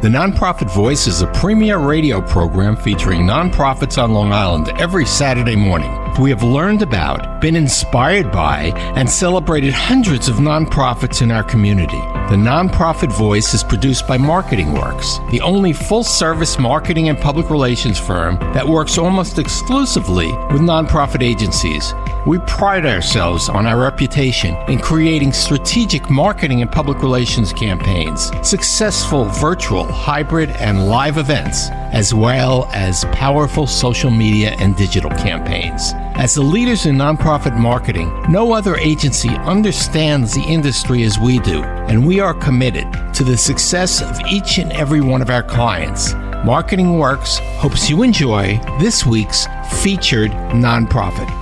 The Nonprofit Voice is a premier radio program featuring nonprofits on Long Island every Saturday morning. We have learned about, been inspired by, and celebrated hundreds of nonprofits in our community. The Nonprofit Voice is produced by Marketing Works, the only full-service marketing and public relations firm that works almost exclusively with nonprofit agencies. We pride ourselves on our reputation in creating strategic marketing and public relations campaigns, successful virtual, hybrid, and live events, as well as powerful social media and digital campaigns. As the leaders in nonprofit marketing, no other agency understands the industry as we do, and we are committed to the success of each and every one of our clients. Marketing Works hopes you enjoy this week's featured nonprofit.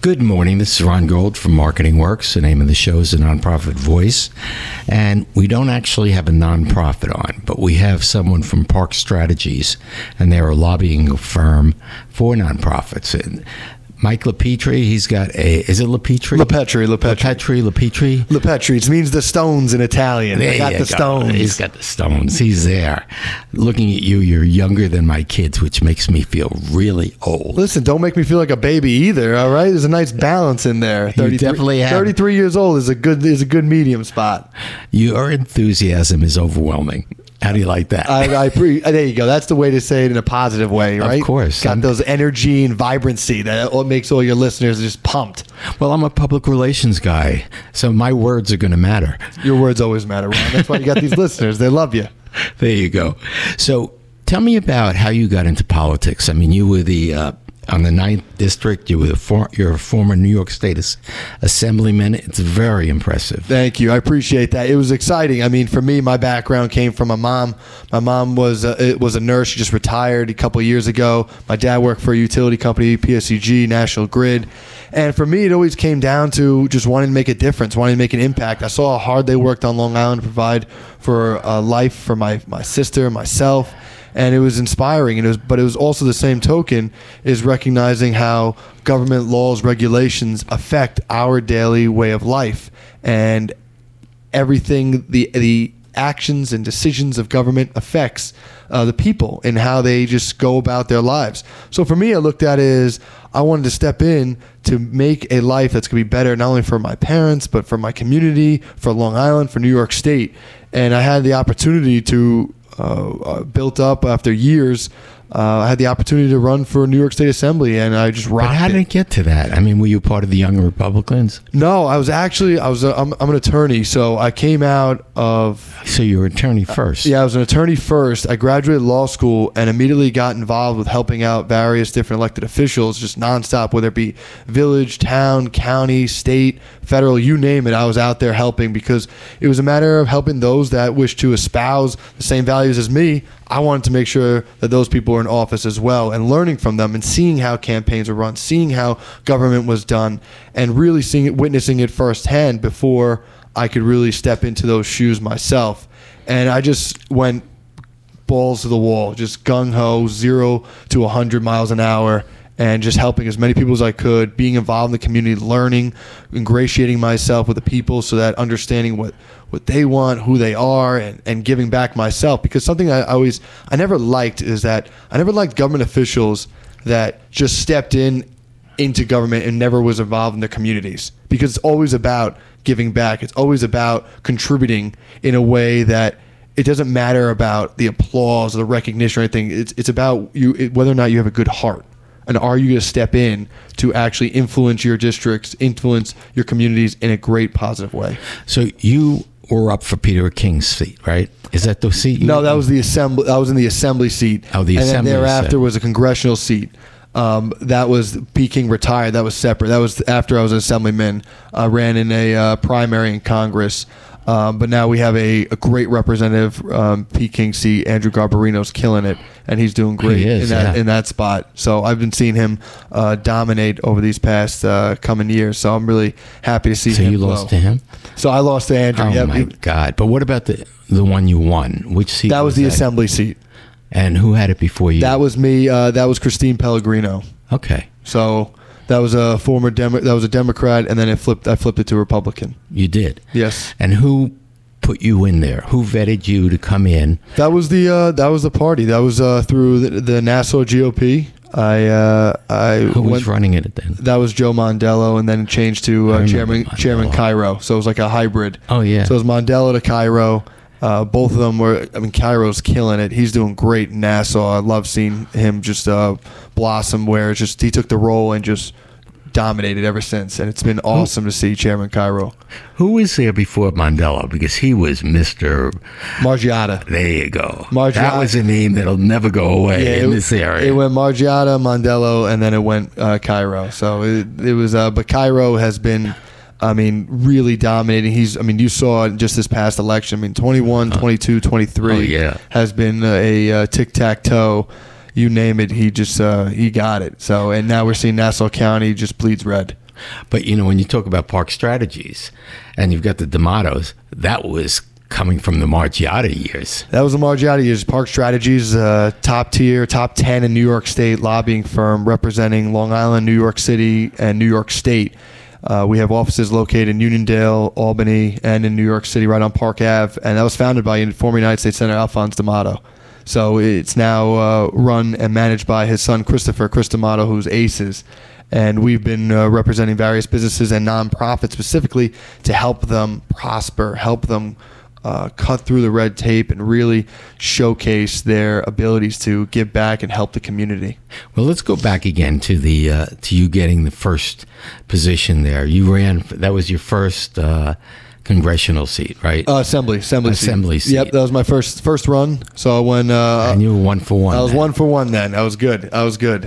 Good morning. This is Ron Gold from Marketing Works. The name of the show is The Nonprofit Voice. And we don't actually have a nonprofit on, but we have someone from Park Strategies, and they're a lobbying firm for nonprofits. And Mike LiPetri, he's got a... Is it LiPetri? LiPetri. It means the stones in Italian. Stones. He's got the stones. He's there. Looking at you, you're younger than my kids, which makes me feel really old. Listen, don't make me feel like a baby either, all right? There's a nice balance in there. You definitely have. 33 years old is a good medium spot. Your enthusiasm is overwhelming. How do you like that? There you go. That's the way to say it in a positive way, right? Of course. Got those energy and vibrancy that makes all your listeners just pumped. Well, I'm a public relations guy, so my words are going to matter. Your words always matter, Ron. That's why you got these listeners. They love you. There you go. So tell me about how you got into politics. I mean, you were on the 9th District, you were you're a former New York State Assemblyman. It's very impressive. Thank you. I appreciate that. It was exciting. I mean, for me, my background came from my mom. My mom was a nurse. She just retired a couple of years ago. My dad worked for a utility company, PSEG, National Grid. And for me, it always came down to just wanting to make a difference, wanting to make an impact. I saw how hard they worked on Long Island to provide for life for my sister, myself. And it was inspiring, but it was also the same token is recognizing how government laws, regulations affect our daily way of life, and everything the actions and decisions of government affects the people and how they just go about their lives. So for me, I looked at it as I wanted to step in to make a life that's going to be better, not only for my parents, but for my community, for Long Island, for New York State. And I had the opportunity to built up after years. I had the opportunity to run for New York State Assembly, and I just rocked it. But how did it get to that? I mean, were you part of the Young Republicans? No, I'm an attorney, so I came out of... So you were an attorney first. Yeah, I was an attorney first. I graduated law school and immediately got involved with helping out various different elected officials, just nonstop, whether it be village, town, county, state, federal, you name it. I was out there helping because it was a matter of helping those that wish to espouse the same values as me. I wanted to make sure that those people were in office as well, and learning from them and seeing how campaigns were run, seeing how government was done, and really seeing it, witnessing it firsthand before I could really step into those shoes myself. And I just went balls to the wall, just gung-ho, 0 to 100 miles an hour, and just helping as many people as I could, being involved in the community, learning, ingratiating myself with the people so that understanding what they want, who they are, and giving back myself. Because something I never liked is that I never liked government officials that just stepped into government and never was involved in their communities. Because it's always about giving back. It's always about contributing in a way that it doesn't matter about the applause or the recognition or anything. It's about whether or not you have a good heart. And are you going to step in to actually influence your districts, influence your communities in a great positive way? So you were up for Peter King's seat, right? Is that the seat? No, that was the assembly. I was in the assembly seat. Oh, the assembly. And then thereafter was a congressional seat. That was P. King retired. That was separate. That was after I was an assemblyman. I ran in a primary in Congress. But now we have a great representative, P. King C. Andrew Garbarino's killing it, and he's doing great in that spot. So I've been seeing him dominate over these past coming years. So I'm really happy to see him. So you lost to him? So I lost to Andrew. Oh, yep. My God. But what about the one you won? Which seat? That was the assembly seat. And who had it before you? That was me. That was Christine Pellegrino. Okay. So... That was a former Democrat, and then I flipped it to Republican. You did? Yes. And who put you in there? Who vetted you to come in? That was the party. That was through the Nassau GOP. Who was running it then? That was Joe Mondello, and then changed to Chairman Cairo. So it was like a hybrid. Oh yeah. So it was Mondello to Cairo. Both of them were. I mean, Cairo's killing it. He's doing great in Nassau. I love seeing him just blossom. Where it's just he took the role and just dominated ever since, and it's been awesome to see Chairman Cairo. Who was there before Mondello? Because he was Mr. Margiotta. There you go. Margiotta. That was a name that'll never go away this area. It went Margiotta, Mondello, and then it went Cairo. So it was, but Cairo has been, I mean, really dominating. He's, I mean, you saw just this past election. I mean, 21, 22, 23 has been a tic-tac-toe. You name it, he just he got it. So, and now we're seeing Nassau County just bleeds red. But you know, when you talk about Park Strategies, and you've got the D'Amatos, that was coming from the Margiotta years. That was the Margiotta years. Park Strategies, top tier, top 10 in New York State lobbying firm representing Long Island, New York City, and New York State. We have offices located in Uniondale, Albany, and in New York City, right on Park Ave. And that was founded by former United States Senator Alphonse D'Amato. So it's now run and managed by his son, Christopher Cristomato, who's aces. And we've been representing various businesses and nonprofits specifically to help them prosper, help them cut through the red tape and really showcase their abilities to give back and help the community. Well, let's go back again to the to you getting the first position there. You ran, that was your first congressional seat, right? Assembly seat. Yep, that was my first run. So I went. And you were 1 for 1. I was then. 1 for 1 then. I was good.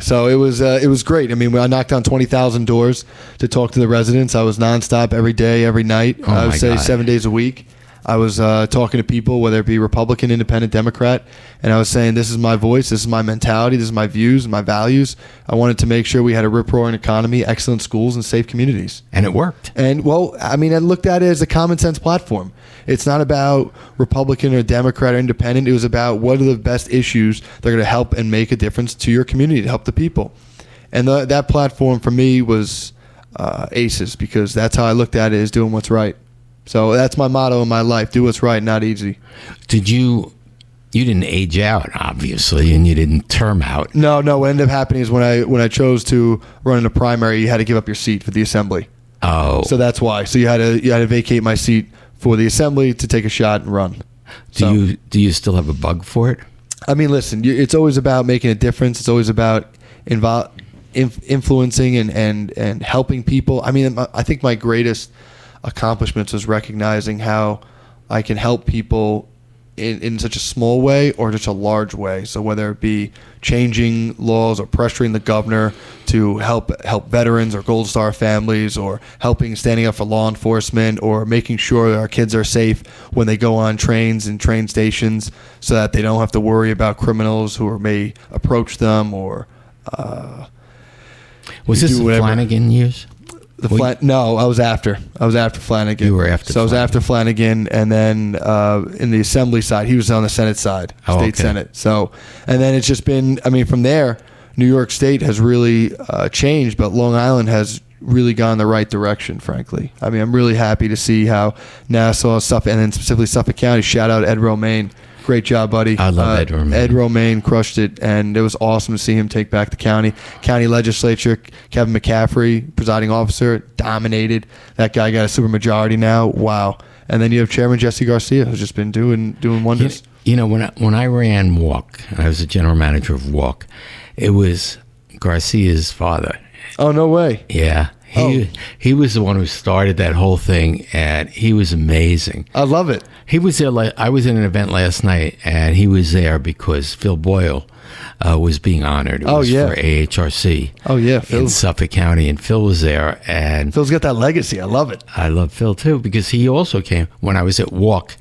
So it was great. I mean, I knocked on 20,000 doors to talk to the residents. I was nonstop every day, every night. Oh, I would say 7 days a week. I was talking to people, whether it be Republican, Independent, Democrat, and I was saying, "This is my voice. This is my mentality. This is my views and my values." I wanted to make sure we had a rip-roaring economy, excellent schools, and safe communities. And it worked. And, well, I mean, I looked at it as a common-sense platform. It's not about Republican or Democrat or Independent. It was about what are the best issues that are going to help and make a difference to your community, to help the people. And that platform for me was ACES, because that's how I looked at it, is doing what's right. So that's my motto in my life: do what's right, not easy. Did you? You didn't age out, obviously, and you didn't term out. No. What ended up happening is when I chose to run in a primary, you had to give up your seat for the assembly. Oh, so that's why. So you had to vacate my seat for the assembly to take a shot and run. Do you still have a bug for it? I mean, listen, it's always about making a difference. It's always about influencing and helping people. I mean, I think my greatest accomplishments is recognizing how I can help people in such a small way or such a large way. So whether it be changing laws or pressuring the governor to help veterans or Gold Star families, or helping standing up for law enforcement, or making sure that our kids are safe when they go on trains and train stations so that they don't have to worry about criminals who may approach them, or was this the Flanagan years? No, I was after Flanagan. You were after. So I was after Flanagan, and then in the assembly side, he was on the Senate side, Senate. So, and then it's just been, I mean, from there, New York State has really changed, but Long Island has really gone the right direction, frankly. I mean, I'm really happy to see how Nassau, Suffolk, and then specifically Suffolk County. Shout out Ed Romaine. Great job, buddy. I love Ed Romaine. Ed Romaine crushed it, and it was awesome to see him take back the county. County legislature, Kevin McCaffrey, presiding officer, dominated. That guy got a supermajority now. Wow. And then you have Chairman Jesse Garcia, who's just been doing wonders. You know, when I ran WALK, I was the general manager of WALK, it was Garcia's father. Oh, no way. Yeah. He was the one who started that whole thing, and he was amazing. I love it. He was there. I was in an event last night, and he was there because Phil Boyle was being honored. For AHRC. Oh yeah, Phil. In Suffolk County, and Phil was there. And Phil's got that legacy. I love it. I love Phil too, because he also came when I was at WALK.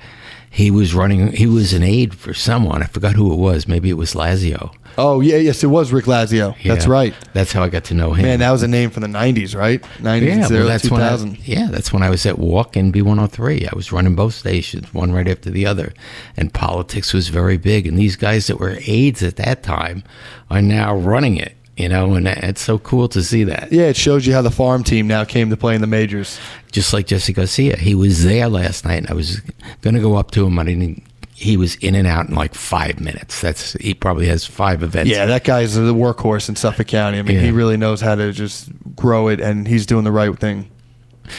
He was running. He was an aide for someone. I forgot who it was. Maybe it was Lazio. Oh yeah, yes, it was Rick Lazio. Yeah, that's right. That's how I got to know him. Man, that was a name from the '90s, right? That's 2000. That's when I was at WALK and B103. I was running both stations, one right after the other, and politics was very big. And these guys that were aides at that time are now running it. you know, and it's so cool to see that. Yeah, it shows you how the farm team now came to play in the majors. Just like Jesse Garcia. He was there last night, and I was going to go up to him. I didn't. He was in and out in like 5 minutes. He probably has 5 events. Yeah, that guy's the workhorse in Suffolk County. I mean, yeah. He really knows how to just grow it, and he's doing the right thing.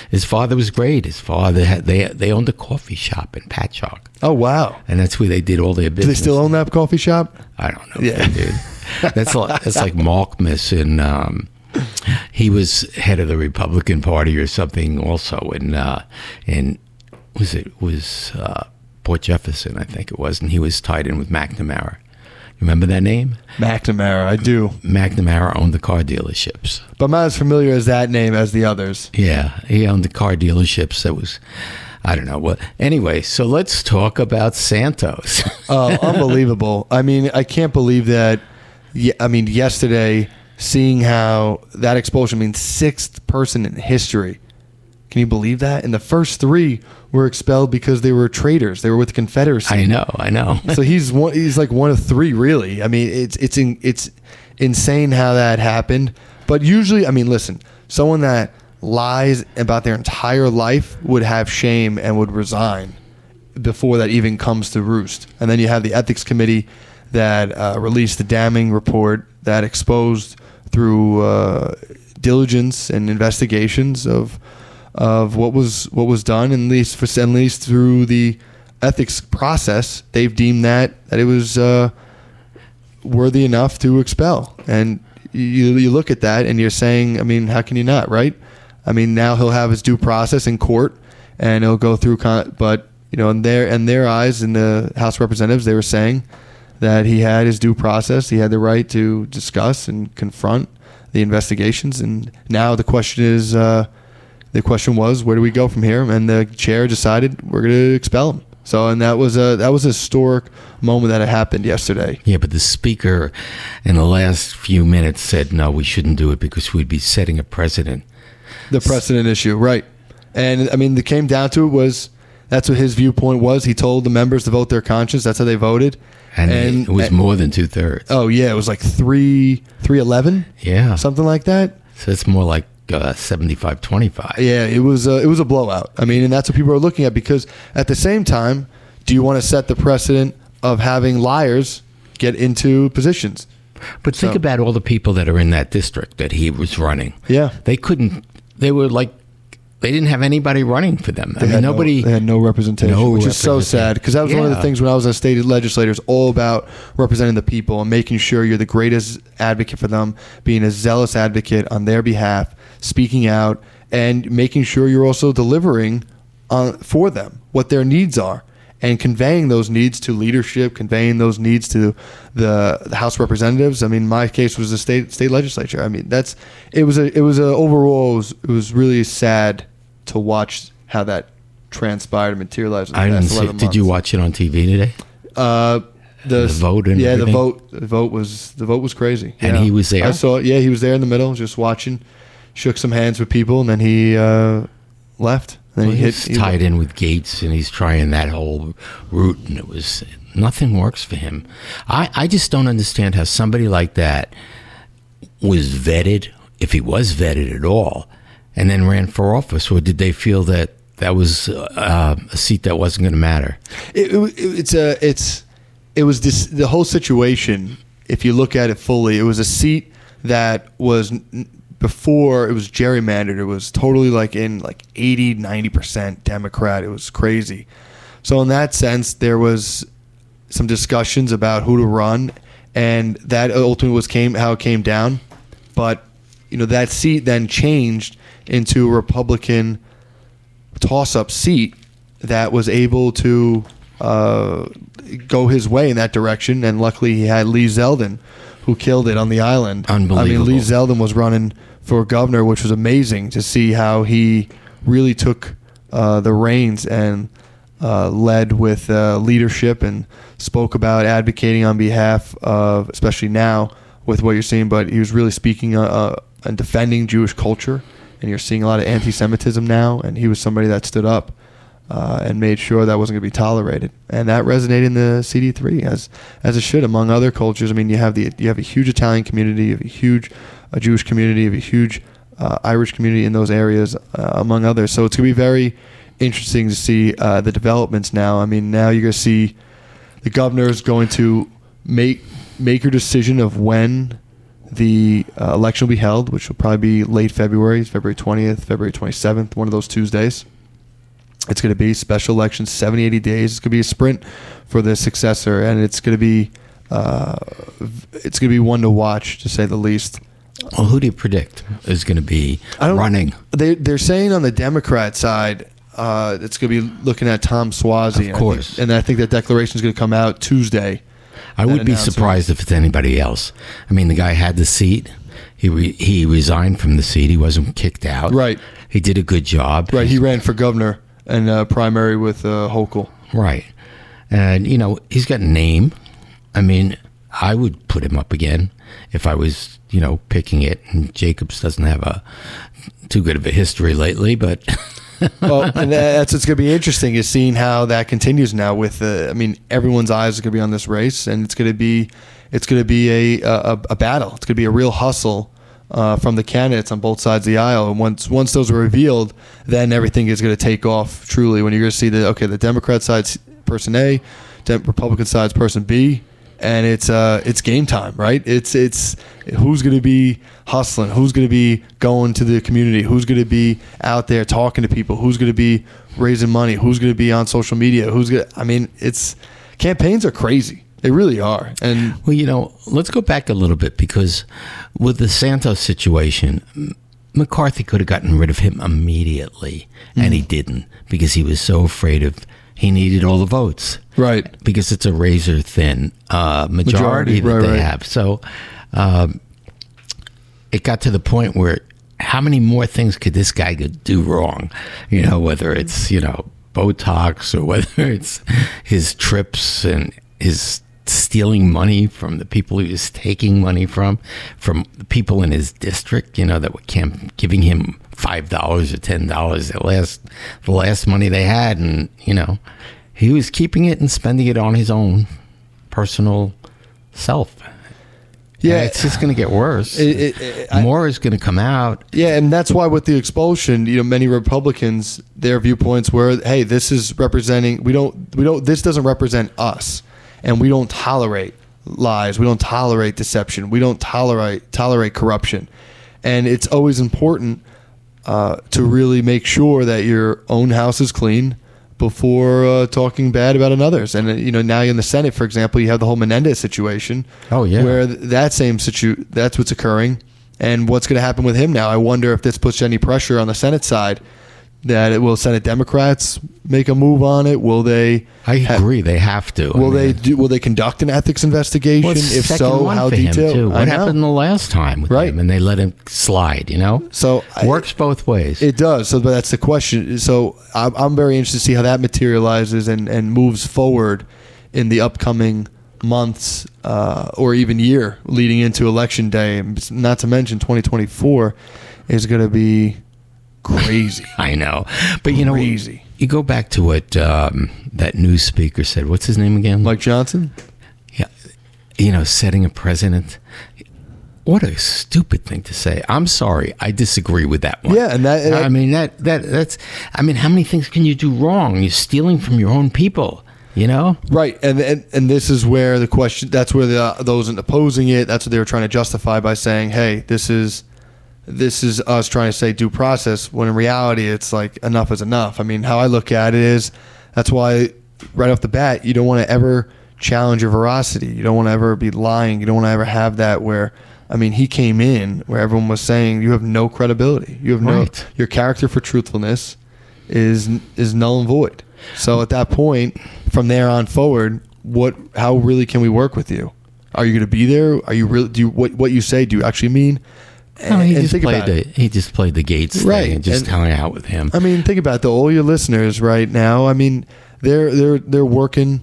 His father was great. His father had, they owned a coffee shop in Patchogue. Oh, wow. And that's where they did all their business. Do they still own that coffee shop? I don't know. Yeah, dude. That's like Malkmus, and he was head of the Republican Party or something also in Port Jefferson, I think it was, and he was tied in with McNamara. Remember that name? McNamara, I do. McNamara owned the car dealerships. But I'm not as familiar as that name as the others. Yeah, he owned the car dealerships. That was, I don't know. Well, anyway, so let's talk about Santos. Oh, unbelievable. I mean, I can't believe that. Yeah, I mean, yesterday, seeing how that expulsion means 6th person in history. Can you believe that? And the first 3 were expelled because they were traitors. They were with the Confederacy. I know. So he's like one of 3, really. I mean, it's insane how that happened. But usually, I mean, listen, someone that lies about their entire life would have shame and would resign before that even comes to roost. And then you have the ethics committee that released the damning report that exposed through diligence and investigations of what was done, and at least through the ethics process, they've deemed that it was worthy enough to expel. And you look at that and you're saying, I mean, how can you not, right? I mean, now he'll have his due process in court, and he'll go through. But you know, in their eyes, in the House of Representatives, they were saying that he had his due process. He had the right to discuss and confront the investigations. And now the question is. The question was, where do we go from here? And the chair decided we're going to expel him. So, and that was a historic moment that happened yesterday. Yeah, but the speaker in the last few minutes said, no, we shouldn't do it because we'd be setting a precedent. The precedent issue, right. And, I mean, it came down to it was, that's what his viewpoint was. He told the members to vote their conscience. That's how they voted. And it was more than 2/3. Oh, yeah. It was like 311? Yeah. Something like that. So it's more like 75-25. Yeah, it was a blowout. I mean, and that's what people are looking at, because at the same time, do you want to set the precedent of having liars get into positions? But think about all the people that are in that district that he was running. Yeah. They didn't have anybody running for them. They had no representation, which is so sad, because that was one of the things when I was a state legislator, all about representing the people and making sure you're the greatest advocate for them, being a zealous advocate on their behalf, speaking out, and making sure you're also delivering for them what their needs are, and conveying those needs to leadership, conveying those needs to the House Representatives. I mean, my case was the state legislature. I mean, overall it was really sad to watch how that transpired and materialized. I didn't see. Did you watch it on TV today? The vote and everything? The vote was crazy. And he was there. I saw it. Yeah, he was there in the middle, just watching. Shook some hands with people, and then he left. Then he tied in with Gates, and he's trying that whole route, and it was nothing works for him. I just don't understand how somebody like that was vetted, if he was vetted at all, and then ran for office. Or did they feel that was a seat that wasn't going to matter? The whole situation. If you look at it fully, it was a seat that was. Before it was gerrymandered, it was totally like in like 80, 90% Democrat. It was crazy. So in that sense, there was some discussions about who to run, and that ultimately how it came down. But you know, that seat then changed into a Republican toss-up seat that was able to go his way in that direction. And luckily, he had Lee Zeldin, who killed it on the island. Unbelievable. I mean, Lee Zeldin was running for governor, which was amazing to see how he really took the reins and led with leadership, and spoke about advocating on behalf of, especially now with what you're seeing, but he was really speaking and defending Jewish culture, and you're seeing a lot of anti-Semitism now, and he was somebody that stood up and made sure that wasn't going to be tolerated. And that resonated in the CD3 as it should, among other cultures. I mean, you have a huge Italian community, you have a huge Jewish community, you have a huge Irish community in those areas, among others. So it's going to be very interesting to see the developments now. I mean, now you're going to see the governor is going to make her decision of when the election will be held, which will probably be late February, February 20th, February 27th, one of those Tuesdays. It's going to be special election, 70, 80 days. It's going to be a sprint for the successor, and it's going to be one to watch, to say the least. Well, who do you predict is going to be running? They're saying on the Democrat side, it's going to be looking at Tom Suozzi. Of course. I think that declaration is going to come out Tuesday. I would be surprised if it's anybody else. I mean, the guy had the seat. He resigned from the seat. He wasn't kicked out. Right. He did a good job. Right. He ran for governor in primary with Hochul. Right. And, you know, he's got a name. I mean, I would put him up again if I was, you know, picking it. And Jacobs doesn't have too good of a history lately, but... Well, and that's what's going to be interesting, is seeing how that continues now. With everyone's eyes are going to be on this race, and it's going to be a battle. It's going to be a real hustle from the candidates on both sides of the aisle. And once those are revealed, then everything is going to take off truly. When you're going to see the Democrat side's person A, Republican side's person B, and it's game time, right? It's who's going to be hustling, who's going to be going to the community, who's going to be out there talking to people, who's going to be raising money, who's going to be on social media, campaigns are crazy. They really are. And well, you know, let's go back a little bit, because with the Santos situation, McCarthy could have gotten rid of him immediately, and he didn't, because he was so afraid of. He needed all the votes. Right. Because it's a razor-thin majority that they have. So it got to the point where how many more things could this guy do wrong? You know, whether it's, you know, Botox, or whether it's his trips and his stealing money from the people he was taking money from the people in his district, you know, that were giving him $5 or $10, the last money they had, and you know, he was keeping it and spending it on his own personal self. Yeah, and it's just going to get worse. More is going to come out. Yeah, and that's why with the expulsion, you know, many Republicans, their viewpoints were, hey, this is representing this doesn't represent us, and we don't tolerate lies, we don't tolerate deception, we don't tolerate corruption, and it's always important. To really make sure that your own house is clean before talking bad about another's. And, you know, now in the Senate, for example, you have the whole Menendez situation. Oh, yeah. Where that's what's occurring. And what's going to happen with him now? I wonder if this puts any pressure on the Senate side. That it will Senate Democrats make a move on it? Will they? I agree. They have to. Will they conduct an ethics investigation? Well, if so, how detailed? What happened the last time with him, and they let him slide. You know, so works both ways. It does. So, but that's the question. So, I'm very interested to see how that materializes and moves forward in the upcoming months or even year leading into Election Day. Not to mention 2024 is going to be. Crazy. I know. But you know, you go back to what that news speaker said. What's his name again? Mike Johnson? Yeah. You know, setting a precedent. What a stupid thing to say. I'm sorry. I disagree with that one. Yeah. How many things can you do wrong? You're stealing from your own people, you know? Right. And this is where the question, that's where those opposing it, that's what they were trying to justify by saying, hey, this is us trying to say due process, when in reality it's like enough is enough. I mean, how I look at it is, that's why right off the bat, you don't want to ever challenge your veracity. You don't want to ever be lying. You don't want to ever have that where, I mean, he came in where everyone was saying you have no credibility. You have no, your character for truthfulness is null and void. So at that point, from there on forward, how really can we work with you? Are you going to be there? Are you really, what you say, do you actually mean? No, he just played the Gates thing and just hung out with him. I mean, think about it, all your listeners right now. I mean, they're working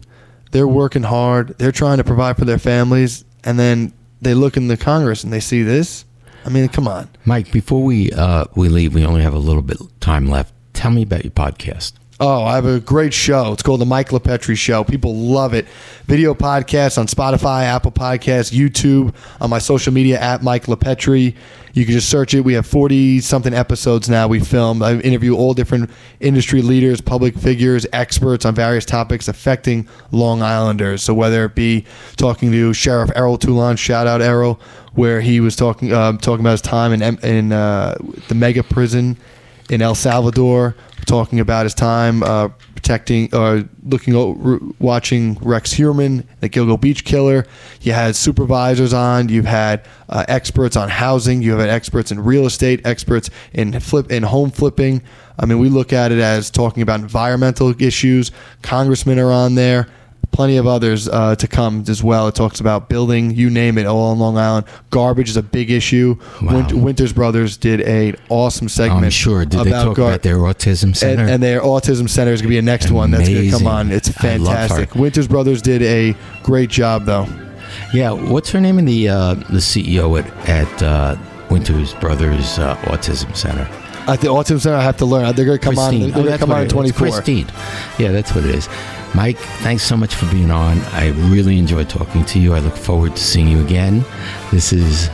hard. They're trying to provide for their families, and then they look in the Congress and they see this. I mean, come on, Mike. Before we leave, we only have a little bit of time left. Tell me about your podcast. Oh, I have a great show. It's called The Mike LiPetri Show. People love it. Video podcast on Spotify, Apple Podcasts, YouTube, on my social media, at Mike LiPetri. You can just search it. We have 40-something episodes now we filmed. I interview all different industry leaders, public figures, experts on various topics affecting Long Islanders. So whether it be talking to Sheriff Errol Toulon, shout out Errol, where he was talking about his time in the mega prison in El Salvador, talking about his time protecting or watching Rex Heurman, the Gilgo Beach killer. You had supervisors on. You've had experts on housing. You have had experts in real estate, experts in home flipping. I mean, we look at it as talking about environmental issues. Congressmen are on there. Plenty of others to come as well. It talks about building, you name it, all on Long Island. Garbage is a big issue. Wow. Winters Brothers did an awesome segment. I'm sure. Did they talk about their autism center? And their autism center is going to be a next one that's going to come on. It's fantastic. Winters Brothers did a great job, though. Yeah. What's her name in the CEO at Winters Brothers Autism Center? At the Autism Center, I have to learn. They're going to come on. They're going to come on in 24. Christine. Yeah, that's what it is. Mike, thanks so much for being on. I really enjoyed talking to you. I look forward to seeing you again. This is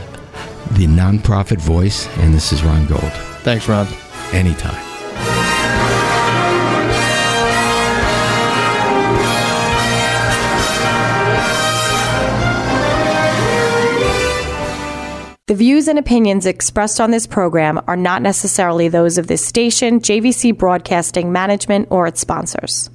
The Nonprofit Voice, and this is Ron Gold. Thanks, Ron. Anytime. The views and opinions expressed on this program are not necessarily those of this station, JVC Broadcasting Management, or its sponsors.